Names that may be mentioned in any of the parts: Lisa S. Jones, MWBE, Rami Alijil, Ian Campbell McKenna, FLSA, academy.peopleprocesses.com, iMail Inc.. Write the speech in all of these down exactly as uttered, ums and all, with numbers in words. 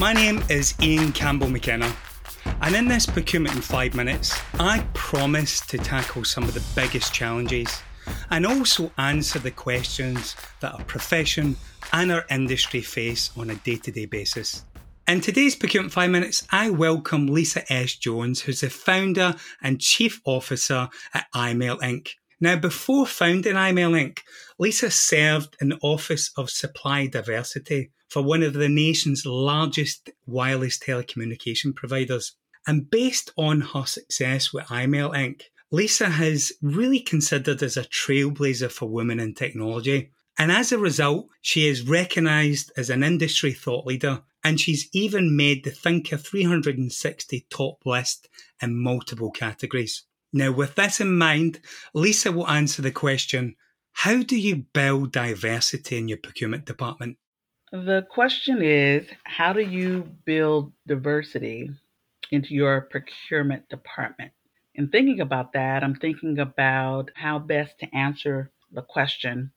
My name is Ian Campbell McKenna, and in this Procurement in five minutes, I promise to tackle some of the biggest challenges and also answer the questions that our profession and our industry face on a day-to-day basis. In today's Procurement five Minutes, I welcome Lisa S. Jones, who's the founder and chief officer at iMail Incorporated. Now, before founding iMail Incorporated, Lisa served in the Office of Supply Diversity for one of the nation's largest wireless telecommunication providers. And based on her success with iMail Incorporated, Lisa has really considered as a trailblazer for women in technology. And as a result, she is recognised as an industry thought leader, and she's even made the Thinker three sixty top list in multiple categories. Now, with this in mind, Lisa will answer the question, how do you build diversity in your procurement department? The question is, how do you build diversity into your procurement department? And thinking about that, I'm thinking about how best to answer the question,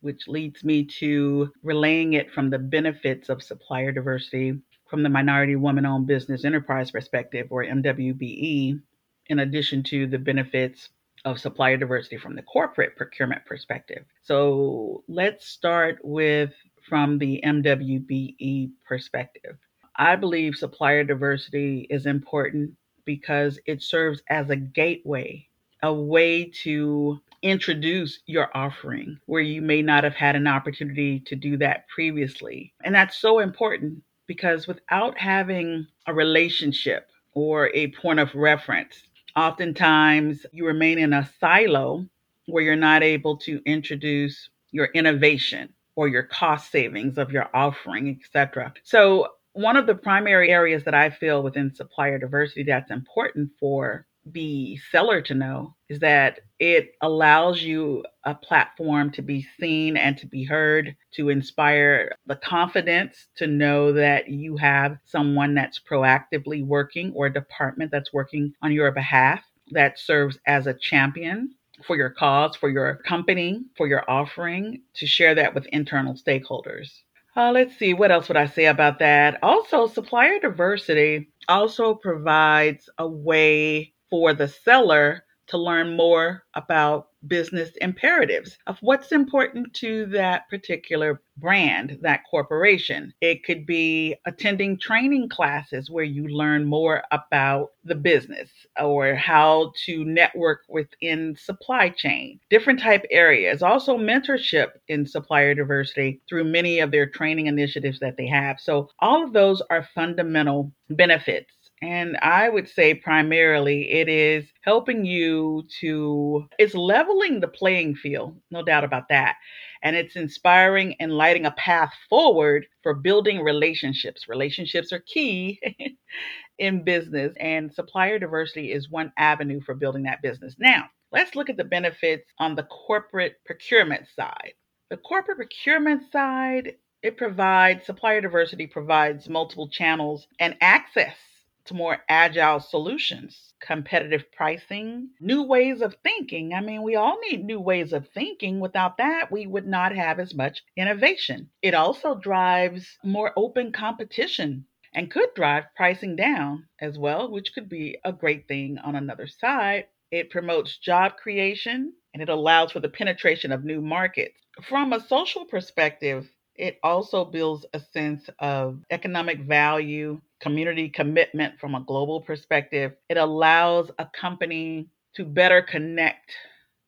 which leads me to relaying it from the benefits of supplier diversity from the Minority Woman-Owned Business Enterprise perspective, or M W B E, in addition to the benefits of supplier diversity from the corporate procurement perspective. So let's start with from the M W B E perspective. I believe supplier diversity is important because it serves as a gateway, a way to introduce your offering where you may not have had an opportunity to do that previously. And that's so important because without having a relationship or a point of reference, oftentimes you remain in a silo where you're not able to introduce your innovation or your cost savings of your offering, et cetera. So one of the primary areas that I feel within supplier diversity that's important for the seller to know is that it allows you a platform to be seen and to be heard, to inspire the confidence to know that you have someone that's proactively working or a department that's working on your behalf that serves as a champion for your cause, for your company, for your offering, to share that with internal stakeholders. Uh, let's see, what else would I say about that? Also, supplier diversity also provides a way for the seller to learn more about business imperatives of what's important to that particular brand, that corporation. It could be attending training classes where you learn more about the business or how to network within supply chain, different type areas. Also mentorship in supplier diversity through many of their training initiatives that they have. So all of those are fundamental benefits. And I would say primarily it is helping you to, it's leveling the playing field, no doubt about that. And it's inspiring and lighting a path forward for building relationships. Relationships are key in business, and supplier diversity is one avenue for building that business. Now, let's look at the benefits on the corporate procurement side. The corporate procurement side, it provides, supplier diversity provides multiple channels and access to more agile solutions, competitive pricing, new ways of thinking. I mean, we all need new ways of thinking. Without that, we would not have as much innovation. It also drives more open competition and could drive pricing down as well, which could be a great thing on another side. It promotes job creation and it allows for the penetration of new markets. From a social perspective, it also builds a sense of economic value, community commitment from a global perspective. It allows a company to better connect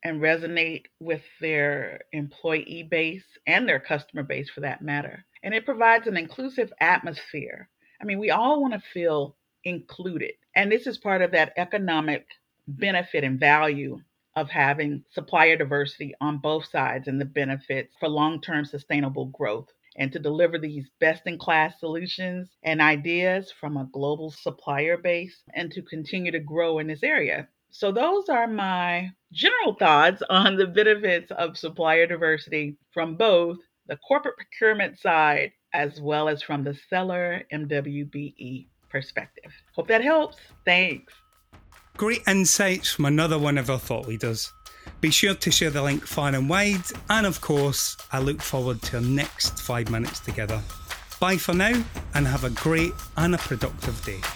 and resonate with their employee base and their customer base for that matter. And it provides an inclusive atmosphere. I mean, we all want to feel included. And this is part of that economic benefit and value of having supplier diversity on both sides and the benefits for long-term sustainable growth and to deliver these best-in-class solutions and ideas from a global supplier base and to continue to grow in this area. So those are my general thoughts on the benefits of supplier diversity from both the corporate procurement side as well as from the seller M W B E perspective. Hope that helps. Thanks. Great insights from another one of our thought leaders. Be sure to share the link far and wide, and of course, I look forward to our next five minutes together. Bye for now, and have a great and a productive day.